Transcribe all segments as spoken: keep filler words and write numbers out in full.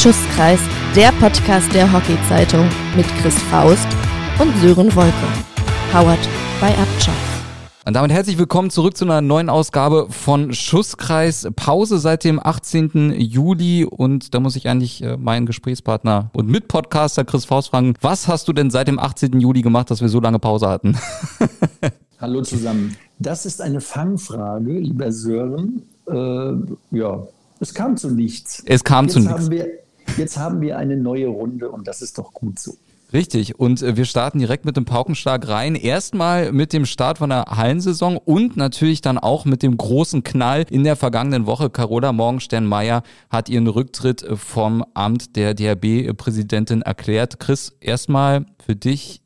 Schusskreis, der Podcast der Hockey-Zeitung mit Chris Faust und Sören Wolke. Powered by Abschaff. Und damit herzlich willkommen zurück zu einer neuen Ausgabe von Schusskreis. Pause seit dem achtzehnten Juli und da muss ich eigentlich meinen Gesprächspartner und Mitpodcaster Chris Faust fragen, was hast du denn seit dem achtzehnten Juli gemacht, dass wir so lange Pause hatten? Hallo zusammen. Das ist eine Fangfrage, lieber Sören. Äh, ja, es kam zu nichts. Es kam jetzt zu nichts. Wir, jetzt haben wir eine neue Runde und das ist doch gut so. Richtig, und wir starten direkt mit dem Paukenschlag rein. Erstmal mit dem Start von der Hallensaison und natürlich dann auch mit dem großen Knall in der vergangenen Woche. Carola Morgenstern-Meyer hat ihren Rücktritt vom Amt der D H B-Präsidentin erklärt. Chris, erstmal für dich,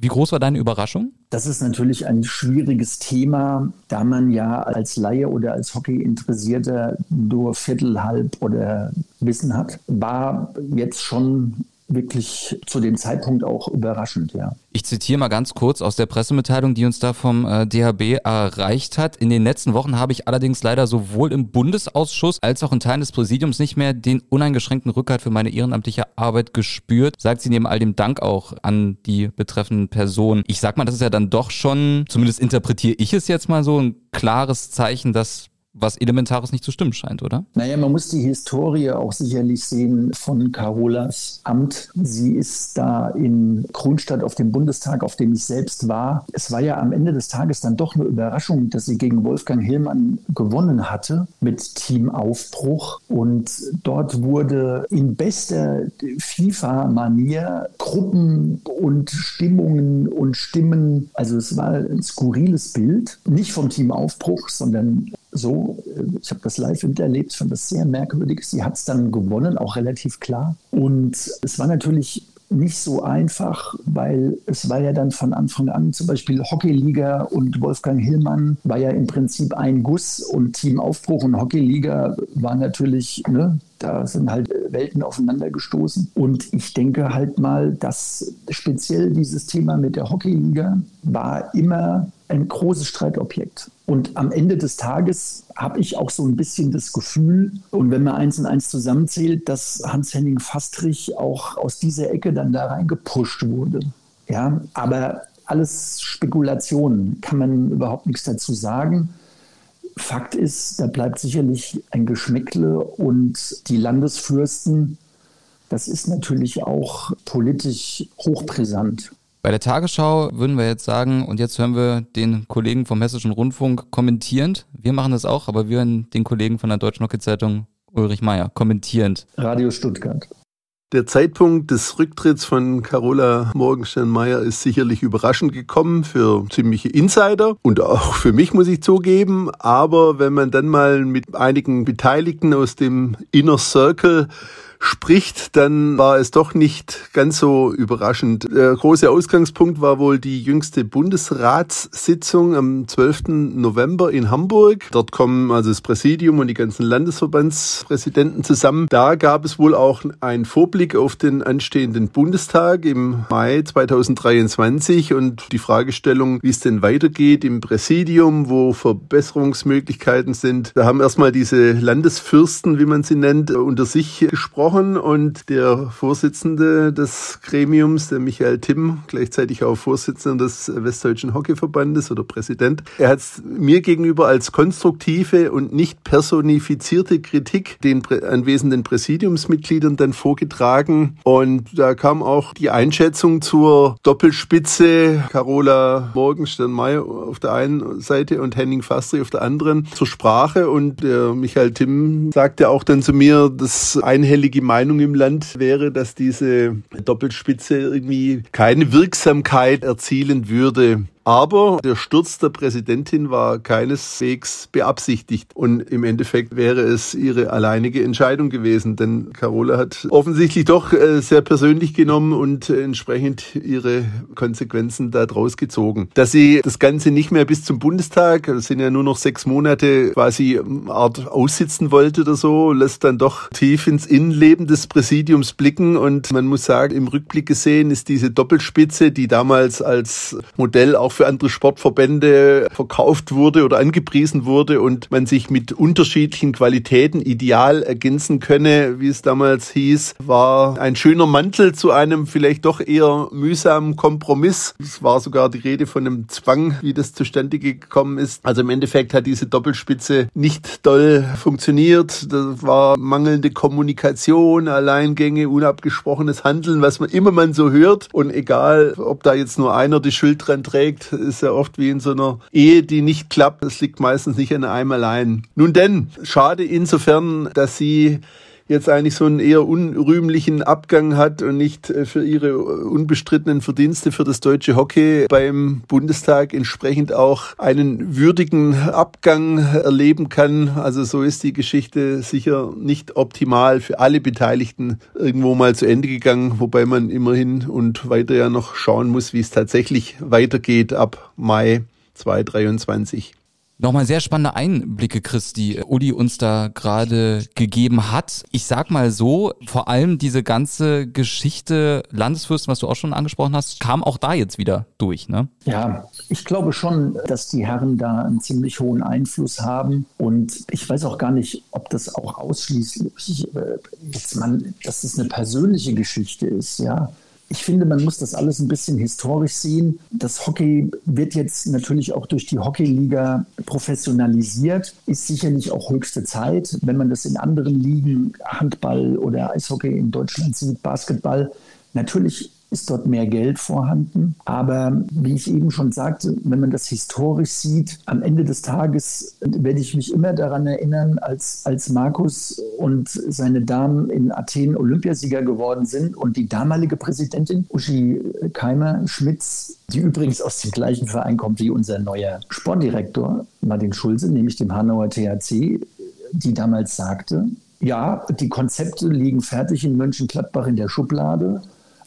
wie groß war deine Überraschung? Das ist natürlich ein schwieriges Thema, da man ja als Laie oder als Hockey-Interessierter nur Viertel, Halb oder Wissen hat. War jetzt schon wirklich zu dem Zeitpunkt auch überraschend, ja. Ich zitiere mal ganz kurz aus der Pressemitteilung, die uns da vom äh, D H B erreicht hat. In den letzten Wochen habe ich allerdings leider sowohl im Bundesausschuss als auch in Teilen des Präsidiums nicht mehr den uneingeschränkten Rückhalt für meine ehrenamtliche Arbeit gespürt, sagt sie neben all dem Dank auch an die betreffenden Personen. Ich sag mal, das ist ja dann doch schon, zumindest interpretiere ich es jetzt mal so, ein klares Zeichen, dass was Elementares nicht zu stimmen scheint, oder? Naja, man muss die Historie auch sicherlich sehen von Carolas Amt. Sie ist da in Kronstadt auf dem Bundestag, auf dem ich selbst war. Es war ja am Ende des Tages dann doch eine Überraschung, dass sie gegen Wolfgang Hillmann gewonnen hatte mit Team Aufbruch. Und dort wurde in bester FIFA-Manier Gruppen und Stimmungen und Stimmen, also es war ein skurriles Bild, nicht vom Team Aufbruch, sondern so, ich habe das live miterlebt, fand das sehr merkwürdig. Sie hat es dann gewonnen, auch relativ klar. Und es war natürlich nicht so einfach, weil es war ja dann von Anfang an zum Beispiel Hockeyliga und Wolfgang Hillmann war ja im Prinzip ein Guss und Team Aufbruch und Hockeyliga war natürlich, ne, da sind halt Welten aufeinander gestoßen. Und ich denke halt mal, dass speziell dieses Thema mit der Hockeyliga war immer ein großes Streitobjekt. Und am Ende des Tages habe ich auch so ein bisschen das Gefühl, und wenn man eins und eins zusammenzählt, dass Hans-Henning Fastrich auch aus dieser Ecke dann da reingepusht wurde. Ja, aber alles Spekulationen, kann man überhaupt nichts dazu sagen. Fakt ist, da bleibt sicherlich ein Geschmäckle und die Landesfürsten, das ist natürlich auch politisch hochbrisant. Bei der Tagesschau würden wir jetzt sagen, und jetzt hören wir den Kollegen vom Hessischen Rundfunk kommentierend. Wir machen das auch, aber wir hören den Kollegen von der Deutschen Hockey-Zeitung Ulrich Meyer kommentierend. Radio Stuttgart. Der Zeitpunkt des Rücktritts von Carola Morgenstern-Meyer ist sicherlich überraschend gekommen für ziemliche Insider und auch für mich, muss ich zugeben. Aber wenn man dann mal mit einigen Beteiligten aus dem Inner Circle spricht, dann war es doch nicht ganz so überraschend. Der große Ausgangspunkt war wohl die jüngste Bundesratssitzung am zwölften November in Hamburg. Dort kommen also das Präsidium und die ganzen Landesverbandspräsidenten zusammen. Da gab es wohl auch einen Vorblick auf den anstehenden Bundestag im Mai zweitausenddreiundzwanzig und die Fragestellung, wie es denn weitergeht im Präsidium, wo Verbesserungsmöglichkeiten sind. Da haben erstmal diese Landesfürsten, wie man sie nennt, unter sich gesprochen. Und der Vorsitzende des Gremiums, der Michael Timm, gleichzeitig auch Vorsitzender des Westdeutschen Hockeyverbandes oder Präsident, er hat es mir gegenüber als konstruktive und nicht personifizierte Kritik den anwesenden Präsidiumsmitgliedern dann vorgetragen. Und da kam auch die Einschätzung zur Doppelspitze Carola Morgenstern-Meyer auf der einen Seite und Henning Fastrich auf der anderen zur Sprache. Und der Michael Timm sagte auch dann zu mir, dass einhellige Meinung im Land wäre, dass diese Doppelspitze irgendwie keine Wirksamkeit erzielen würde. Aber der Sturz der Präsidentin war keineswegs beabsichtigt und im Endeffekt wäre es ihre alleinige Entscheidung gewesen, denn Carola hat offensichtlich doch sehr persönlich genommen und entsprechend ihre Konsequenzen daraus gezogen. Dass sie das Ganze nicht mehr bis zum Bundestag, das sind ja nur noch sechs Monate, quasi Art aussitzen wollte oder so, lässt dann doch tief ins Innenleben des Präsidiums blicken und man muss sagen, im Rückblick gesehen ist diese Doppelspitze, die damals als Modell auch auch für andere Sportverbände verkauft wurde oder angepriesen wurde und man sich mit unterschiedlichen Qualitäten ideal ergänzen könne, wie es damals hieß, war ein schöner Mantel zu einem vielleicht doch eher mühsamen Kompromiss. Es war sogar die Rede von einem Zwang, wie das zustande gekommen ist. Also im Endeffekt hat diese Doppelspitze nicht doll funktioniert. Das war mangelnde Kommunikation, Alleingänge, unabgesprochenes Handeln, was man immer man so hört. Und egal, ob da jetzt nur einer die Schuld dran trägt, ist ja oft wie in so einer Ehe, die nicht klappt. Das liegt meistens nicht an einem allein. Nun denn, schade insofern, dass sie jetzt eigentlich so einen eher unrühmlichen Abgang hat und nicht für ihre unbestrittenen Verdienste für das deutsche Hockey beim Bundestag entsprechend auch einen würdigen Abgang erleben kann. Also so ist die Geschichte sicher nicht optimal für alle Beteiligten irgendwo mal zu Ende gegangen, wobei man immerhin und weiter ja noch schauen muss, wie es tatsächlich weitergeht ab Mai zwanzig dreiundzwanzig. Nochmal sehr spannende Einblicke, Chris, die Uli uns da gerade gegeben hat. Ich sag mal so, vor allem diese ganze Geschichte Landesfürsten, was du auch schon angesprochen hast, kam auch da jetzt wieder durch, ne? Ja, ich glaube schon, dass die Herren da einen ziemlich hohen Einfluss haben und ich weiß auch gar nicht, ob das auch ausschließlich, dass man, dass es eine persönliche Geschichte ist, ja. Ich finde, man muss das alles ein bisschen historisch sehen. Das Hockey wird jetzt natürlich auch durch die Hockeyliga professionalisiert. Ist sicherlich auch höchste Zeit. Wenn man das in anderen Ligen, Handball oder Eishockey in Deutschland sieht, Basketball, natürlich ist dort mehr Geld vorhanden. Aber wie ich eben schon sagte, wenn man das historisch sieht, am Ende des Tages werde ich mich immer daran erinnern, als, als Markus und seine Damen in Athen Olympiasieger geworden sind und die damalige Präsidentin Uschi Keimer-Schmitz, die übrigens aus dem gleichen Verein kommt wie unser neuer Sportdirektor Martin Schulze, nämlich dem Hanauer T H C, die damals sagte, ja, die Konzepte liegen fertig in Mönchengladbach in der Schublade.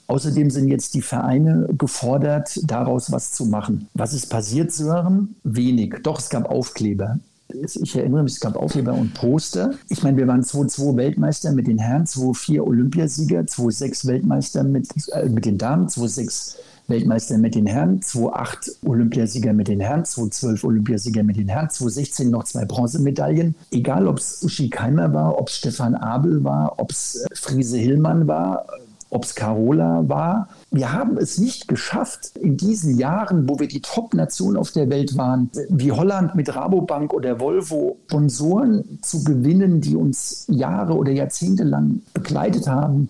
Außerdem sind jetzt die Vereine gefordert, daraus was zu machen. Was ist passiert, Sören? Wenig. Doch, es gab Aufkleber. Ich erinnere mich, es gab Aufkleber und Poster. Ich meine, wir waren zwei zu zwei Weltmeister mit den Herren, zwei zu vier Olympiasieger, zwei zu sechs Weltmeister mit, äh, mit den Damen, zwei zu sechs Weltmeister mit den Herren, zwei zu acht Olympiasieger mit den Herren, zwei zu zwölf Olympiasieger mit den Herren, zwei zu sechzehn noch zwei Bronzemedaillen. Egal, ob es Uschi Keimer war, ob es Stefan Abel war, ob es Friese Hillmann war, ob es Carola war. Wir haben es nicht geschafft, in diesen Jahren, wo wir die Top-Nation auf der Welt waren, wie Holland mit Rabobank oder Volvo, Sponsoren zu gewinnen, die uns Jahre oder Jahrzehnte lang begleitet haben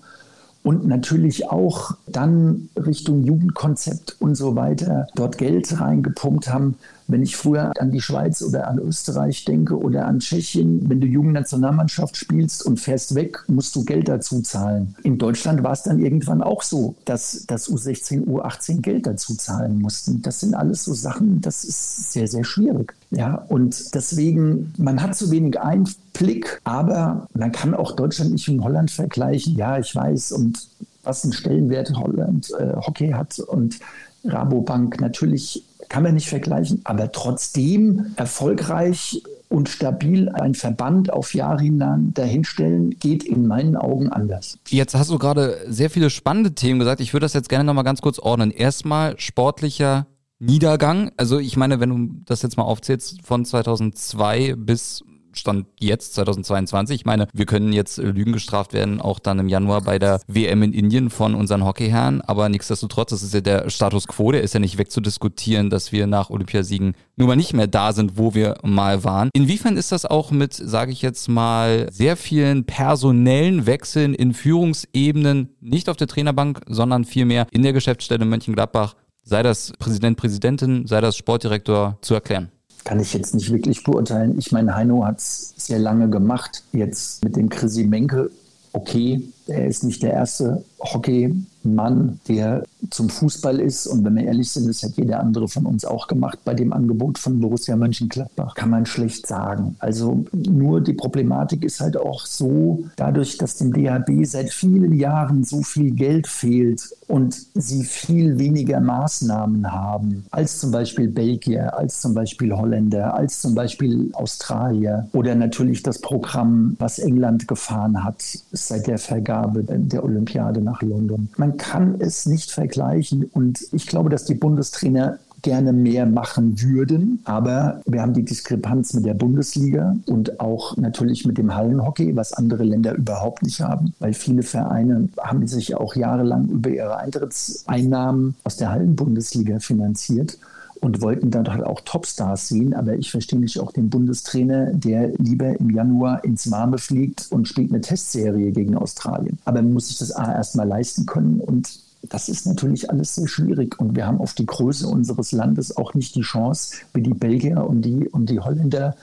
und natürlich auch dann Richtung Jugendkonzept und so weiter dort Geld reingepumpt haben. Wenn ich früher an die Schweiz oder an Österreich denke oder an Tschechien, wenn du Jugendnationalmannschaft spielst und fährst weg, musst du Geld dazu zahlen. In Deutschland war es dann irgendwann auch so, dass das U sechzehn, U achtzehn Geld dazu zahlen mussten. Das sind alles so Sachen, das ist sehr, sehr schwierig. Ja, und deswegen, man hat zu wenig Einblick, aber man kann auch Deutschland nicht mit Holland vergleichen. Ja, ich weiß, und was einen Stellenwert Holland äh, Hockey hat und Rabobank natürlich kann man nicht vergleichen, aber trotzdem erfolgreich und stabil ein Verband auf Jahre hinein dahinstellen, geht in meinen Augen anders. Jetzt hast du gerade sehr viele spannende Themen gesagt. Ich würde das jetzt gerne nochmal ganz kurz ordnen. Erstmal sportlicher Niedergang. Also ich meine, wenn du das jetzt mal aufzählst, von zweitausendzwei bis Stand jetzt zweitausendzweiundzwanzig. Ich meine, wir können jetzt Lügen gestraft werden, auch dann im Januar bei der W M in Indien von unseren Hockeyherren. Aber nichtsdestotrotz, das ist ja der Status Quo, der ist ja nicht wegzudiskutieren, dass wir nach Olympiasiegen nun mal nicht mehr da sind, wo wir mal waren. Inwiefern ist das auch mit, sage ich jetzt mal, sehr vielen personellen Wechseln in Führungsebenen, nicht auf der Trainerbank, sondern vielmehr in der Geschäftsstelle Mönchengladbach, sei das Präsident, Präsidentin, sei das Sportdirektor, zu erklären? Kann ich jetzt nicht wirklich beurteilen. Ich meine, Heino hat es sehr lange gemacht. Jetzt mit dem Chrissy Menke, okay, er ist nicht der erste Hockeymann, der zum Fußball ist. Und wenn wir ehrlich sind, das hat jeder andere von uns auch gemacht. Bei dem Angebot von Borussia Mönchengladbach kann man schlecht sagen. Also nur die Problematik ist halt auch so, dadurch, dass dem D H B seit vielen Jahren so viel Geld fehlt und sie viel weniger Maßnahmen haben, als zum Beispiel Belgier, als zum Beispiel Holländer, als zum Beispiel Australier oder natürlich das Programm, was England gefahren hat, seit der Vergabe der Olympiade nach London. Man kann es nicht vergleichen und ich glaube, dass die Bundestrainer gerne mehr machen würden. Aber wir haben die Diskrepanz mit der Bundesliga und auch natürlich mit dem Hallenhockey, was andere Länder überhaupt nicht haben. Weil viele Vereine haben sich auch jahrelang über ihre Eintrittseinnahmen aus der Hallenbundesliga finanziert und wollten dann halt auch Topstars sehen. Aber ich verstehe nicht auch den Bundestrainer, der lieber im Januar ins Warme fliegt und spielt eine Testserie gegen Australien. Aber man muss sich das A erstmal leisten können und das ist natürlich alles sehr schwierig und wir haben auf die Größe unseres Landes auch nicht die Chance, wie die Belgier und die, und die Holländer,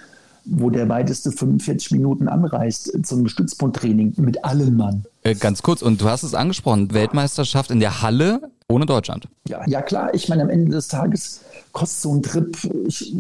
wo der weiteste fünfundvierzig Minuten anreist zum Stützpunkttraining mit allem Mann. Äh, ganz kurz, und du hast es angesprochen, Weltmeisterschaft in der Halle ohne Deutschland. Ja, ja klar, ich meine, am Ende des Tages kostet so ein Trip, ich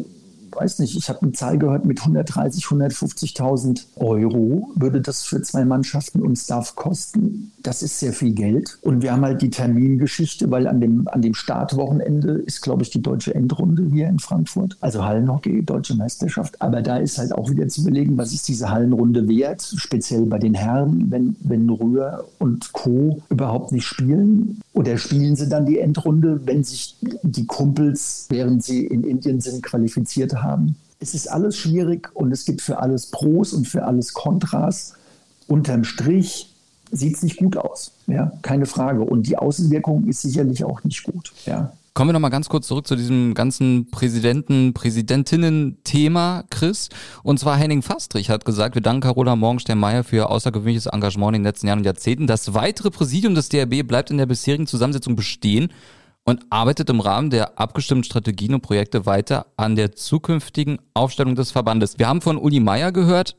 weiß nicht, ich habe eine Zahl gehört, mit hundertdreißigtausend, hundertfünfzigtausend Euro würde das für zwei Mannschaften und Staff kosten. Das ist sehr viel Geld. Und wir haben halt die Termingeschichte, weil an dem, an dem Startwochenende ist, glaube ich, die deutsche Endrunde hier in Frankfurt. Also Hallenhockey, deutsche Meisterschaft. Aber da ist halt auch wieder zu überlegen, was ist diese Hallenrunde wert? Speziell bei den Herren, wenn, wenn Röhr und Co. überhaupt nicht spielen. Oder spielen sie dann die Endrunde, wenn sich die Kumpels, während sie in Indien sind, qualifiziert haben? Es ist alles schwierig und es gibt für alles Pros und für alles Kontras. Unterm Strich sieht es nicht gut aus, ja, keine Frage. Und die Außenwirkung ist sicherlich auch nicht gut, ja. Kommen wir nochmal ganz kurz zurück zu diesem ganzen Präsidenten, Präsidentinnen-Thema, Chris. Und zwar Henning Fastrich hat gesagt, wir danken Carola Morgenstern-Meyer für ihr außergewöhnliches Engagement in den letzten Jahren und Jahrzehnten. Das weitere Präsidium des D H B bleibt in der bisherigen Zusammensetzung bestehen und arbeitet im Rahmen der abgestimmten Strategien und Projekte weiter an der zukünftigen Aufstellung des Verbandes. Wir haben von Uli Meyer gehört,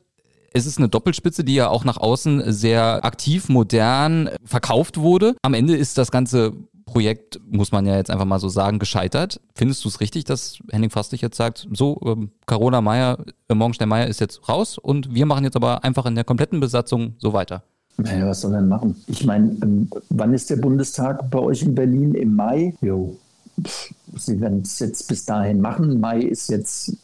es ist eine Doppelspitze, die ja auch nach außen sehr aktiv, modern verkauft wurde. Am Ende ist das ganze Projekt, muss man ja jetzt einfach mal so sagen, gescheitert. Findest du es richtig, dass Henning Fastrich jetzt sagt, so, ähm, Carola Meyer, äh, Morgenstern-Meyer ist jetzt raus und wir machen jetzt aber einfach in der kompletten Besatzung so weiter? Naja, was soll man machen? Ich meine, ähm, wann ist der Bundestag bei euch in Berlin? Im Mai? Jo. Pff, sie werden es jetzt bis dahin machen. Mai ist jetzt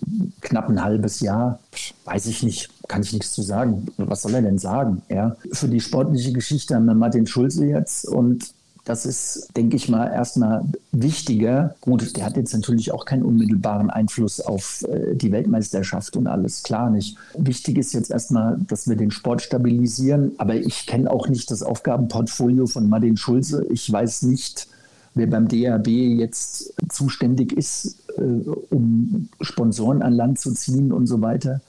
knapp ein halbes Jahr. Pff, weiß ich nicht. Kann ich nichts zu sagen. Was soll er denn sagen? Ja? Für die sportliche Geschichte haben wir Martin Schulze jetzt und das ist, denke ich mal, erstmal wichtiger. Gut, der hat jetzt natürlich auch keinen unmittelbaren Einfluss auf äh, die Weltmeisterschaft und alles, klar nicht. Wichtig ist jetzt erstmal, dass wir den Sport stabilisieren, aber ich kenne auch nicht das Aufgabenportfolio von Martin Schulze. Ich weiß nicht, wer beim D H B jetzt zuständig ist, äh, um Sponsoren an Land zu ziehen und so weiter.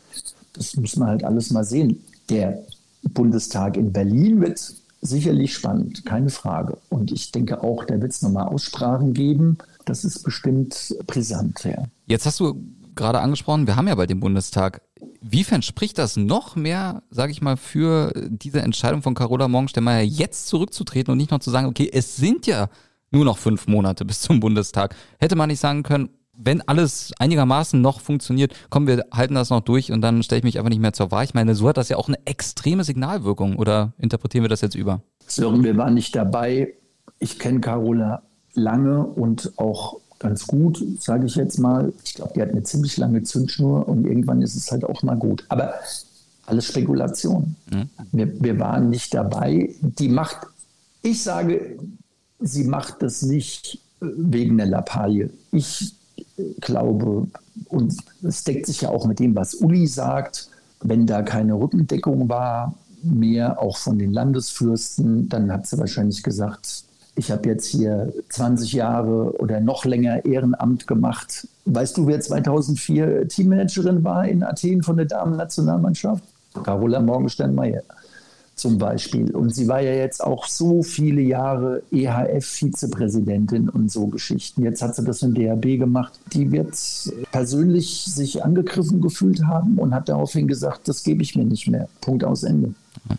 Das muss man halt alles mal sehen. Der Bundestag in Berlin wird sicherlich spannend, keine Frage. Und ich denke auch, da wird es nochmal Aussprachen geben. Das ist bestimmt brisant. Ja. Jetzt hast du gerade angesprochen, wir haben ja bald den Bundestag. Wiefern spricht das noch mehr, sage ich mal, für diese Entscheidung von Carola Morgenstern-Meyer, jetzt zurückzutreten und nicht noch zu sagen, okay, es sind ja nur noch fünf Monate bis zum Bundestag. Hätte man nicht sagen können, wenn alles einigermaßen noch funktioniert, komm, wir halten das noch durch und dann stelle ich mich einfach nicht mehr zur Wahl. Ich meine, so hat das ja auch eine extreme Signalwirkung. Oder interpretieren wir das jetzt über? Sören, wir waren nicht dabei. Ich kenne Carola lange und auch ganz gut, sage ich jetzt mal. Ich glaube, die hat eine ziemlich lange Zündschnur und irgendwann ist es halt auch mal gut. Aber alles Spekulation. Mhm. Wir, wir waren nicht dabei. Die macht, ich sage, sie macht das nicht wegen der Lappalie. Ich glaube, und es deckt sich ja auch mit dem, was Uli sagt, wenn da keine Rückendeckung war, mehr auch von den Landesfürsten, dann hat sie wahrscheinlich gesagt, ich habe jetzt hier zwanzig Jahre oder noch länger Ehrenamt gemacht. Weißt du, wer zweitausendvier Teammanagerin war in Athen von der Damen-Nationalmannschaft? Carola Morgenstern-Meyer zum Beispiel. Und sie war ja jetzt auch so viele Jahre E H F-Vizepräsidentin und so Geschichten. Jetzt hat sie das im D H B gemacht. Die wird persönlich sich angegriffen gefühlt haben und hat daraufhin gesagt, das gebe ich mir nicht mehr. Punkt aus Ende.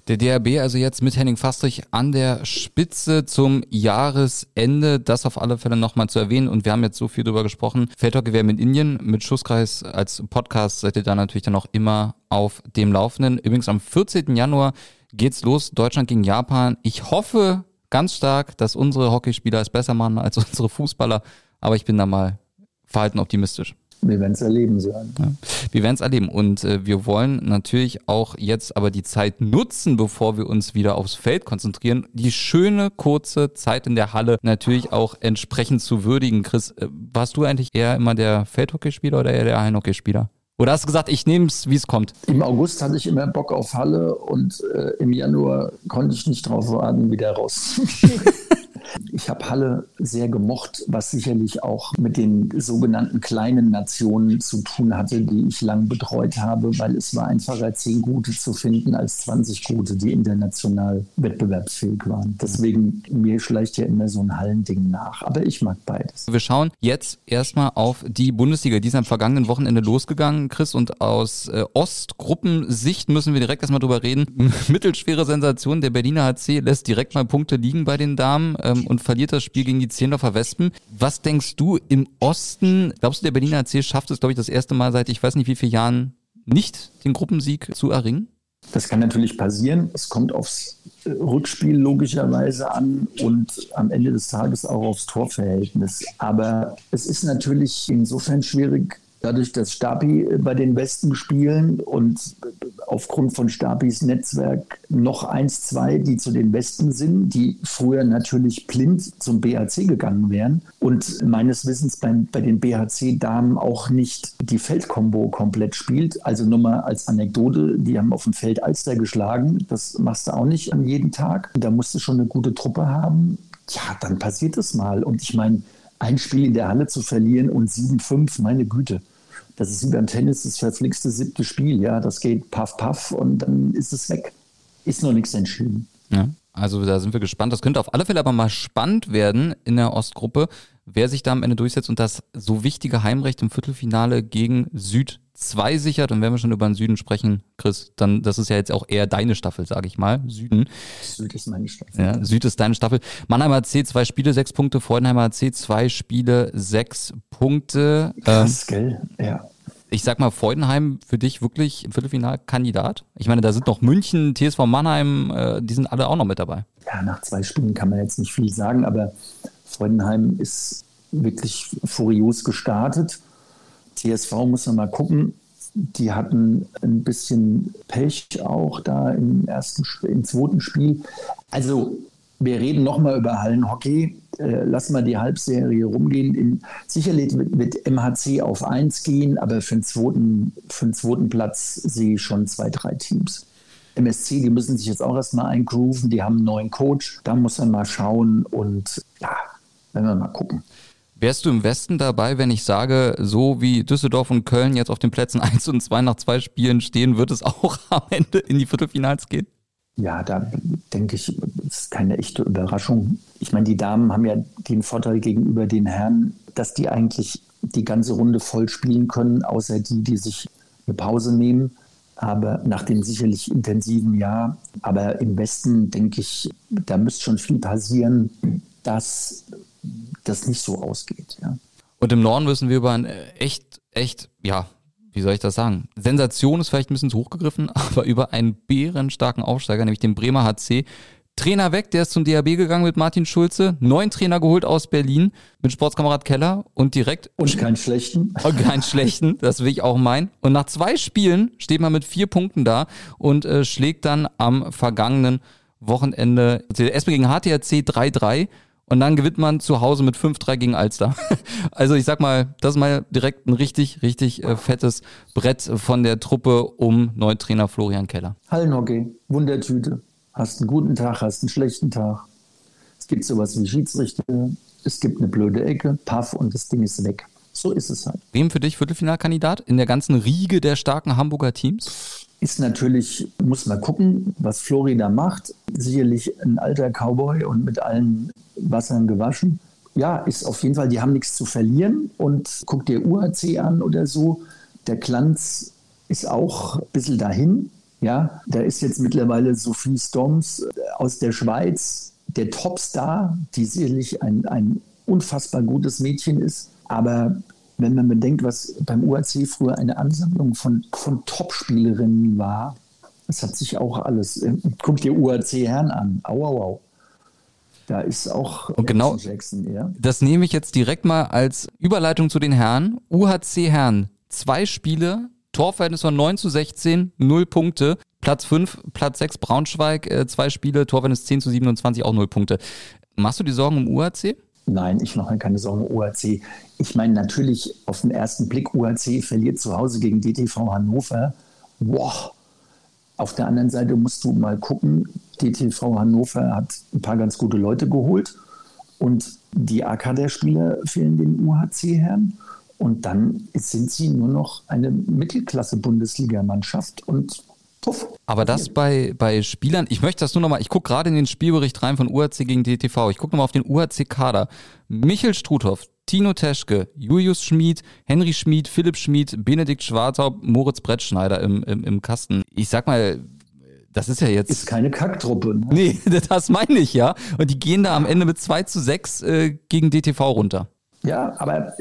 Der D H B also jetzt mit Henning Fastrich an der Spitze zum Jahresende, das auf alle Fälle nochmal zu erwähnen und wir haben jetzt so viel drüber gesprochen. Feldhockey-WM in Indien mit Schusskreis als Podcast seid ihr da natürlich dann auch immer auf dem Laufenden. Übrigens am vierzehnten Januar geht's los, Deutschland gegen Japan. Ich hoffe ganz stark, dass unsere Hockeyspieler es besser machen als unsere Fußballer, aber ich bin da mal verhalten optimistisch. Wir werden es erleben, Sören. Ja, wir werden es erleben und äh, wir wollen natürlich auch jetzt aber die Zeit nutzen, bevor wir uns wieder aufs Feld konzentrieren, die schöne kurze Zeit in der Halle natürlich auch entsprechend zu würdigen. Chris, äh, warst du eigentlich eher immer der Feldhockeyspieler oder eher der Hallenhockeyspieler? Oder hast du gesagt, ich nehme es, wie es kommt? Im August hatte ich immer Bock auf Halle und äh, im Januar konnte ich nicht drauf warten, wieder raus. Ich habe Halle sehr gemocht, was sicherlich auch mit den sogenannten kleinen Nationen zu tun hatte, die ich lang betreut habe, weil es war einfacher, zehn Gute zu finden als zwanzig Gute, die international wettbewerbsfähig waren. Deswegen, mir schleicht ja immer so ein Hallending nach. Aber ich mag beides. Wir schauen jetzt erstmal auf die Bundesliga. Die ist am vergangenen Wochenende losgegangen, Chris. Und aus äh, Ostgruppensicht müssen wir direkt erstmal drüber reden. Mittelschwere Sensation. Der Berliner H C lässt direkt mal Punkte liegen bei den Damen. Ähm, und verliert das Spiel gegen die Zehlendorfer Wespen. Was denkst du im Osten? Glaubst du, der Berliner H C schafft es, glaube ich, das erste Mal seit ich weiß nicht wie vielen Jahren nicht den Gruppensieg zu erringen? Das kann natürlich passieren. Es kommt aufs Rückspiel logischerweise an und am Ende des Tages auch aufs Torverhältnis. Aber es ist natürlich insofern schwierig, dadurch, dass Stapi bei den Westen spielen und aufgrund von Stapis Netzwerk noch eins, zwei, die zu den Westen sind, die früher natürlich blind zum B H C gegangen wären und meines Wissens beim, bei den B H C-Damen auch nicht die Feldkombo komplett spielt. Also nur mal als Anekdote, die haben auf dem Feld Alster geschlagen. Das machst du auch nicht an jedem Tag. Da musst du schon eine gute Truppe haben. Ja, dann passiert es mal. Und ich meine, ein Spiel in der Halle zu verlieren und sieben fünf, meine Güte. Das ist wie beim Tennis das verflixte siebte Spiel. Ja, das geht paff, paff und dann ist es weg. Ist noch nichts entschieden. Ja, also da sind wir gespannt. Das könnte auf alle Fälle aber mal spannend werden in der Ostgruppe, wer sich da am Ende durchsetzt und das so wichtige Heimrecht im Viertelfinale gegen Süd zwei sichert. Und wenn wir schon über den Süden sprechen, Chris, dann das ist ja jetzt auch eher deine Staffel, sage ich mal. Süden. Süd ist meine Staffel. Ja, Süd ist deine Staffel. Mannheimer H C zwei Spiele, sechs Punkte. Freudenheimer H C zwei Spiele, sechs Punkte. Krass, ähm, gell? Ja. Ich sag mal, Freudenheim für dich wirklich Viertelfinalkandidat. Ich meine, da sind noch München, T S V Mannheim, äh, die sind alle auch noch mit dabei. Ja, nach zwei Spielen kann man jetzt nicht viel sagen, aber Freudenheim ist wirklich furios gestartet. T S V muss man mal gucken. Die hatten ein bisschen Pech auch da im ersten, im zweiten Spiel. Also wir reden nochmal über Hallenhockey. Äh, lassen wir die Halbserie rumgehen. In, sicherlich mit, mit M H C auf eins gehen, aber für den zweiten, für den zweiten Platz sehe ich schon zwei, drei Teams. M S C, die müssen sich jetzt auch erstmal eingrooven. Die haben einen neuen Coach. Da muss man mal schauen und ja, werden wir mal gucken. Wärst du im Westen dabei, wenn ich sage, so wie Düsseldorf und Köln jetzt auf den Plätzen eins und zwei nach zwei Spielen stehen, wird es auch am Ende in die Viertelfinals gehen? Ja, da denke ich, das ist keine echte Überraschung. Ich meine, die Damen haben ja den Vorteil gegenüber den Herren, dass die eigentlich die ganze Runde voll spielen können, außer die, die sich eine Pause nehmen. Aber nach dem sicherlich intensiven Jahr, aber im Westen denke ich, da müsste schon viel passieren, dass das nicht so ausgeht. Ja. Und im Norden müssen wir über ein echt, echt, ja, wie soll ich das sagen? Sensation ist vielleicht ein bisschen zu hoch gegriffen, aber über einen bärenstarken Aufsteiger, nämlich den Bremer H C. Trainer weg, der ist zum D H B gegangen mit Martin Schulze, neuen Trainer geholt aus Berlin mit Sportskamerad Keller und direkt... Und keinen schlechten. Und keinen schlechten, das will ich auch meinen. Und nach zwei Spielen steht man mit vier Punkten da und äh, schlägt dann am vergangenen Wochenende S B gegen H T H C drei drei. Und dann gewinnt man zu Hause mit fünf drei gegen Alster. Also ich sag mal, das ist mal direkt ein richtig, richtig äh, fettes Brett von der Truppe um Neutrainer Florian Keller. Hallenhockey, Wundertüte. Hast einen guten Tag, hast einen schlechten Tag. Es gibt sowas wie Schiedsrichter, es gibt eine blöde Ecke, paff und das Ding ist weg. So ist es halt. Wem für dich Viertelfinalkandidat in der ganzen Riege der starken Hamburger Teams? Ist natürlich, muss man gucken, was Florida macht. Sicherlich ein alter Cowboy und mit allen Wassern gewaschen. Ja, ist auf jeden Fall, die haben nichts zu verlieren. Und guck dir U H C an oder so. Der Glanz ist auch ein bisschen dahin. Ja, da ist jetzt mittlerweile Sophie Storms aus der Schweiz, der Topstar, die sicherlich ein, ein unfassbar gutes Mädchen ist. Aber wenn man bedenkt, was beim U A C früher eine Ansammlung von, von Top-Spielerinnen war, es hat sich auch alles. Guck dir U A C Herren an. Au, au, au. Da ist auch und genau, Jackson, ja. Das nehme ich jetzt direkt mal als Überleitung zu den Herren. U H C Herren, zwei Spiele, Torverhältnis von neun zu sechzehn, null Punkte. Platz fünf, Platz sechs Braunschweig, äh, zwei Spiele, Torverhältnis zehn zu siebenundzwanzig, auch null Punkte. Machst du dir Sorgen um U H C? Nein, ich mache mir keine Sorgen um U H C. Ich meine natürlich auf den ersten Blick, U H C verliert zu Hause gegen D T V Hannover. Wow. Auf der anderen Seite musst du mal gucken, D T V Hannover hat ein paar ganz gute Leute geholt und die A-Kader-Spieler fehlen den U H C-Herren. Und dann sind sie nur noch eine Mittelklasse-Bundesliga-Mannschaft und puff. Aber das bei, bei Spielern, ich möchte das nur nochmal, ich gucke gerade in den Spielbericht rein von U H C gegen D T V, ich gucke nochmal auf den U H C-Kader. Michel Struthoff, Tino Teschke, Julius Schmid, Henry Schmid, Philipp Schmid, Benedikt Schwartaub, Moritz Brettschneider im, im, im Kasten. Ich sag mal, das ist ja jetzt... Ist keine Kacktruppe. Ne? Nee, das meine ich, ja. Und die gehen da am Ende mit zwei zu sechs äh, gegen D T V runter. Ja, aber...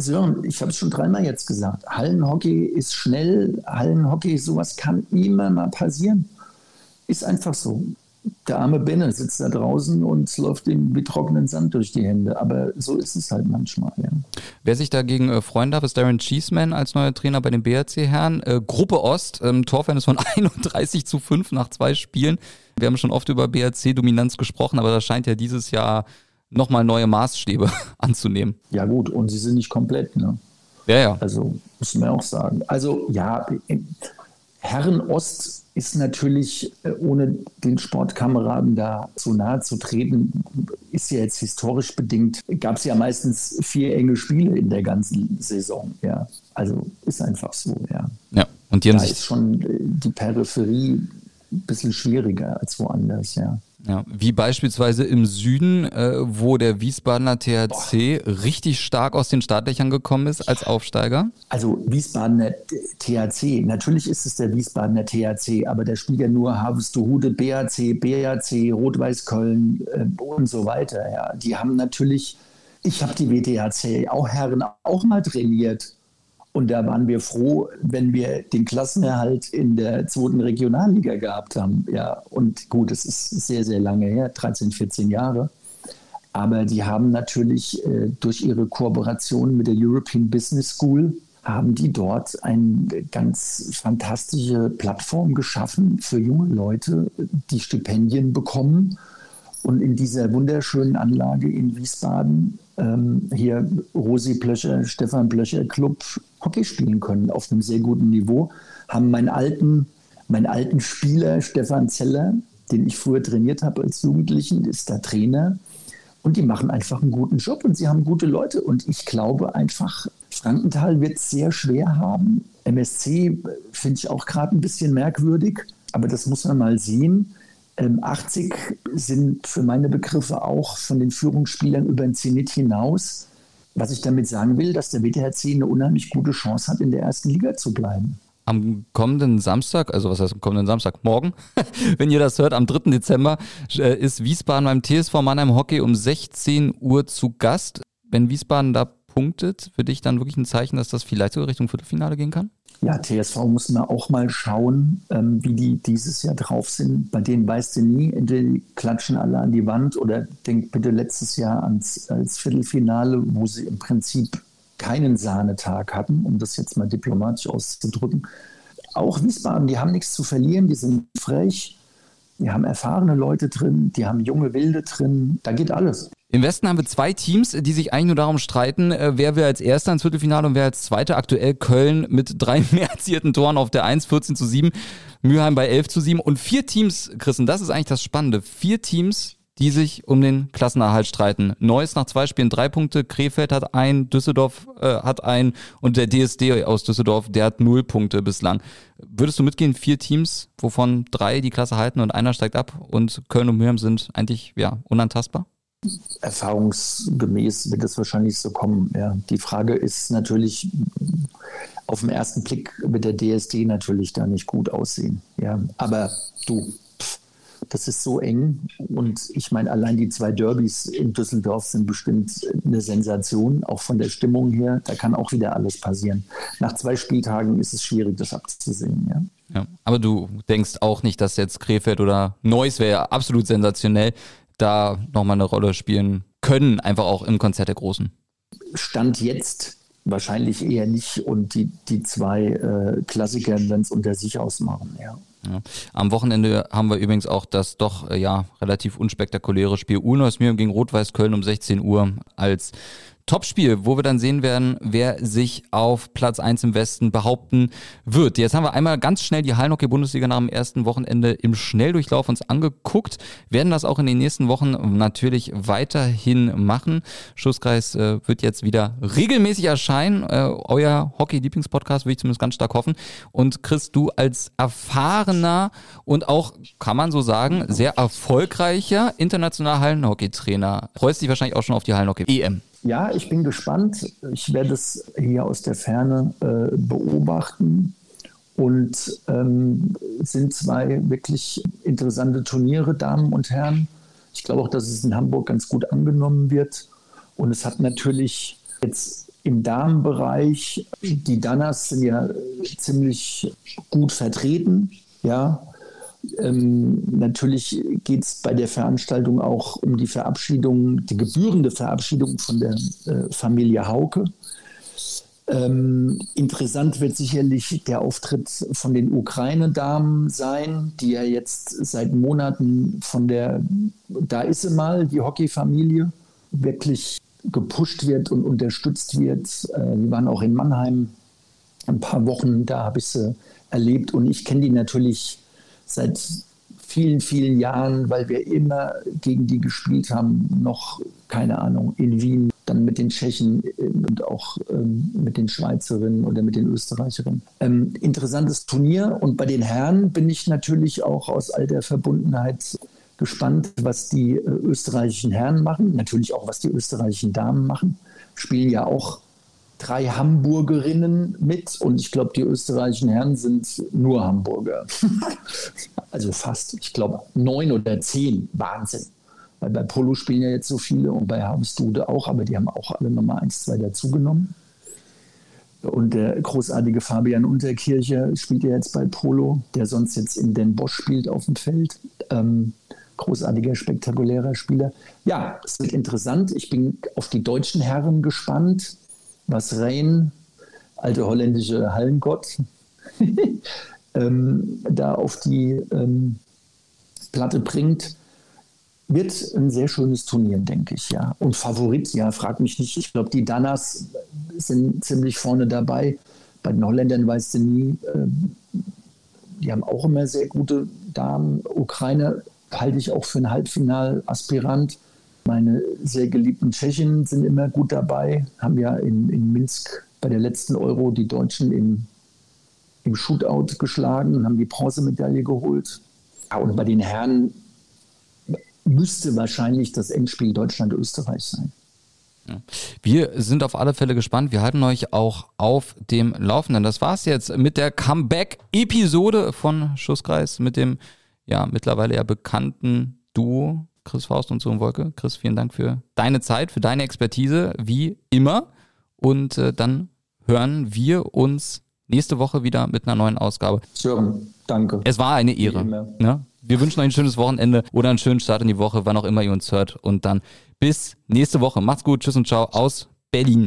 Sören, ich habe es schon dreimal jetzt gesagt, Hallenhockey ist schnell, Hallenhockey, sowas kann immer mal passieren. Ist einfach so. Der arme Benne sitzt da draußen und läuft ihm wie trockenen Sand durch die Hände, aber so ist es halt manchmal. Ja. Wer sich dagegen äh, freuen darf, ist Darren Cheeseman als neuer Trainer bei den B H C-Herren. Äh, Gruppe Ost, ähm, Torverhältnis von einunddreißig zu fünf nach zwei Spielen. Wir haben schon oft über B H C-Dominanz gesprochen, aber das scheint ja dieses Jahr... nochmal neue Maßstäbe anzunehmen. Ja gut, und sie sind nicht komplett, ne? Ja, ja. Also, muss man auch sagen. Also, ja, Herren Ost ist natürlich, ohne den Sportkameraden da zu nahe zu treten, ist ja jetzt historisch bedingt, gab es ja meistens vier enge Spiele in der ganzen Saison, ja. Also, ist einfach so, ja. Ja, und die haben da sich... ist schon die Peripherie ein bisschen schwieriger als woanders, ja. Ja, wie beispielsweise im Süden, äh, wo der Wiesbadener T H C Boah. richtig stark aus den Startlöchern gekommen ist als Aufsteiger. Also Wiesbadener T H C, natürlich ist es der Wiesbadener T H C, aber der spielt ja nur Harvestehude, B H C, B H C, Rot-Weiß Köln äh, und so weiter. Ja. Die haben natürlich, ich habe die W T H C auch Herren auch mal trainiert und da waren wir froh, wenn wir den Klassenerhalt in der zweiten Regionalliga gehabt haben. Ja, und gut, es ist sehr, sehr lange her, dreizehn, vierzehn Jahre. Aber die haben natürlich äh, durch ihre Kooperation mit der European Business School, haben die dort eine ganz fantastische Plattform geschaffen für junge Leute, die Stipendien bekommen. Und in dieser wunderschönen Anlage in Wiesbaden, ähm, hier Rosi Plöscher, Stefan Plöscher Club, Hockey spielen können auf einem sehr guten Niveau, haben meinen alten, meinen alten Spieler Stefan Zeller, den ich früher trainiert habe als Jugendlichen, ist da Trainer und die machen einfach einen guten Job und sie haben gute Leute und ich glaube einfach, Frankenthal wird es sehr schwer haben. M S C finde ich auch gerade ein bisschen merkwürdig, aber das muss man mal sehen. achtzig sind für meine Begriffe auch von den Führungsspielern über den Zenit hinaus. Was ich damit sagen will, dass der W T H C eine unheimlich gute Chance hat, in der ersten Liga zu bleiben. Am kommenden Samstag, also was heißt am kommenden Samstag? Morgen, wenn ihr das hört, am dritten Dezember ist Wiesbaden beim T S V Mannheim Hockey um sechzehn Uhr zu Gast. Wenn Wiesbaden da punktet, für dich dann wirklich ein Zeichen, dass das vielleicht sogar Richtung Viertelfinale gehen kann? Ja, T S V muss man auch mal schauen, ähm, wie die dieses Jahr drauf sind. Bei denen weißt du nie, entweder die klatschen alle an die Wand oder denk bitte letztes Jahr ans als Viertelfinale, wo sie im Prinzip keinen Sahnetag hatten, um das jetzt mal diplomatisch auszudrücken. Auch Wiesbaden, die haben nichts zu verlieren, die sind frech, die haben erfahrene Leute drin, die haben junge Wilde drin, da geht alles. Im Westen haben wir zwei Teams, die sich eigentlich nur darum streiten, wer wir als Erster ins Viertelfinale und wer als Zweiter. Aktuell Köln mit drei mehr erzielten Toren auf der eins, vierzehn zu sieben, Mülheim bei elf zu sieben und vier Teams, Chris, und das ist eigentlich das Spannende, vier Teams, die sich um den Klassenerhalt streiten. Neuss nach zwei Spielen drei Punkte, Krefeld hat einen, Düsseldorf äh, hat einen und der D S D aus Düsseldorf, der hat null Punkte bislang. Würdest du mitgehen, vier Teams, wovon drei die Klasse halten und einer steigt ab und Köln und Mülheim sind eigentlich ja unantastbar? Erfahrungsgemäß wird das wahrscheinlich so kommen. Ja. Die Frage ist natürlich, auf den ersten Blick wird der D S D natürlich da nicht gut aussehen. Ja. Aber du, pff, das ist so eng. Und ich meine, allein die zwei Derbys in Düsseldorf sind bestimmt eine Sensation, auch von der Stimmung her. Da kann auch wieder alles passieren. Nach zwei Spieltagen ist es schwierig, das abzusehen. Ja. Ja, aber du denkst auch nicht, dass jetzt Krefeld oder Neuss wäre ja absolut sensationell, da nochmal eine Rolle spielen können, einfach auch im Konzert der Großen? Stand jetzt wahrscheinlich eher nicht, und die, die zwei äh, Klassiker werden es unter sich ausmachen, ja. Ja. Am Wochenende haben wir übrigens auch das doch äh, ja relativ unspektakuläre Spiel U neunzehn Mürheim gegen Rot-Weiß Köln um sechzehn Uhr als Topspiel, wo wir dann sehen werden, wer sich auf Platz eins im Westen behaupten wird. Jetzt haben wir einmal ganz schnell die Hallenhockey-Bundesliga nach dem ersten Wochenende im Schnelldurchlauf uns angeguckt, werden das auch in den nächsten Wochen natürlich weiterhin machen. Schusskreis äh, wird jetzt wieder regelmäßig erscheinen, äh, euer Hockey-Lieblingspodcast, würde ich zumindest ganz stark hoffen. Und Chris, du als erfahrener und auch, kann man so sagen, sehr erfolgreicher internationaler Hallenhockey-Trainer, freust dich wahrscheinlich auch schon auf die Hallenhockey-E M. Ja, ich bin gespannt. Ich werde es hier aus der Ferne äh, beobachten. Und ähm, es sind zwei wirklich interessante Turniere, Damen und Herren. Ich glaube auch, dass es in Hamburg ganz gut angenommen wird. Und es hat natürlich jetzt im Damenbereich, die Danas sind ja ziemlich gut vertreten, ja. Ähm, natürlich geht es bei der Veranstaltung auch um die Verabschiedung, die gebührende Verabschiedung von der äh, Familie Hauke. Ähm, interessant wird sicherlich der Auftritt von den Ukraine-Damen sein, die ja jetzt seit Monaten von der, da ist sie mal, die Hockeyfamilie, wirklich gepusht wird und unterstützt wird. Äh, die waren auch in Mannheim ein paar Wochen, da habe ich sie erlebt, und ich kenne die natürlich seit vielen, vielen Jahren, weil wir immer gegen die gespielt haben, noch, keine Ahnung, in Wien, dann mit den Tschechen und auch ähm, mit den Schweizerinnen oder mit den Österreicherinnen. Ähm, interessantes Turnier, und bei den Herren bin ich natürlich auch aus all der Verbundenheit gespannt, was die äh, österreichischen Herren machen, natürlich auch, was die österreichischen Damen machen. Spielen ja auch drei Hamburgerinnen mit, und ich glaube, die österreichischen Herren sind nur Hamburger. Also fast, ich glaube, neun oder zehn. Wahnsinn. Weil bei Polo spielen ja jetzt so viele, und bei Harmsdude auch, aber die haben auch alle nochmal eins, zwei dazugenommen. Und der großartige Fabian Unterkircher spielt ja jetzt bei Polo, der sonst jetzt in Den Bosch spielt auf dem Feld. Ähm, großartiger, spektakulärer Spieler. Ja, es wird interessant. Ich bin auf die deutschen Herren gespannt. Was Rein, alte holländische Hallengott, ähm, da auf die ähm, Platte bringt, wird ein sehr schönes Turnier, denke ich, ja. Und Favorit, ja, frag mich nicht. Ich glaube, die Danas sind ziemlich vorne dabei. Bei den Holländern weißt du nie, ähm, die haben auch immer sehr gute Damen. Ukraine halte ich auch für einen Halbfinal-Aspirant. Meine sehr geliebten Tschechen sind immer gut dabei, haben ja in, in Minsk bei der letzten Euro die Deutschen im, im Shootout geschlagen und haben die Bronzemedaille geholt. Ja, und bei den Herren müsste wahrscheinlich das Endspiel Deutschland-Österreich sein. Wir sind auf alle Fälle gespannt. Wir halten euch auch auf dem Laufenden. Das war's jetzt mit der Comeback-Episode von Schusskreis mit dem ja mittlerweile ja bekannten Duo Chris Faust und Sören Wolke. Chris, vielen Dank für deine Zeit, für deine Expertise, wie immer. Und äh, dann hören wir uns nächste Woche wieder mit einer neuen Ausgabe. Sören, danke. Es war eine Ehre. Ne? Wir wünschen euch ein schönes Wochenende oder einen schönen Start in die Woche, wann auch immer ihr uns hört. Und dann bis nächste Woche. Macht's gut, tschüss und ciao aus Berlin.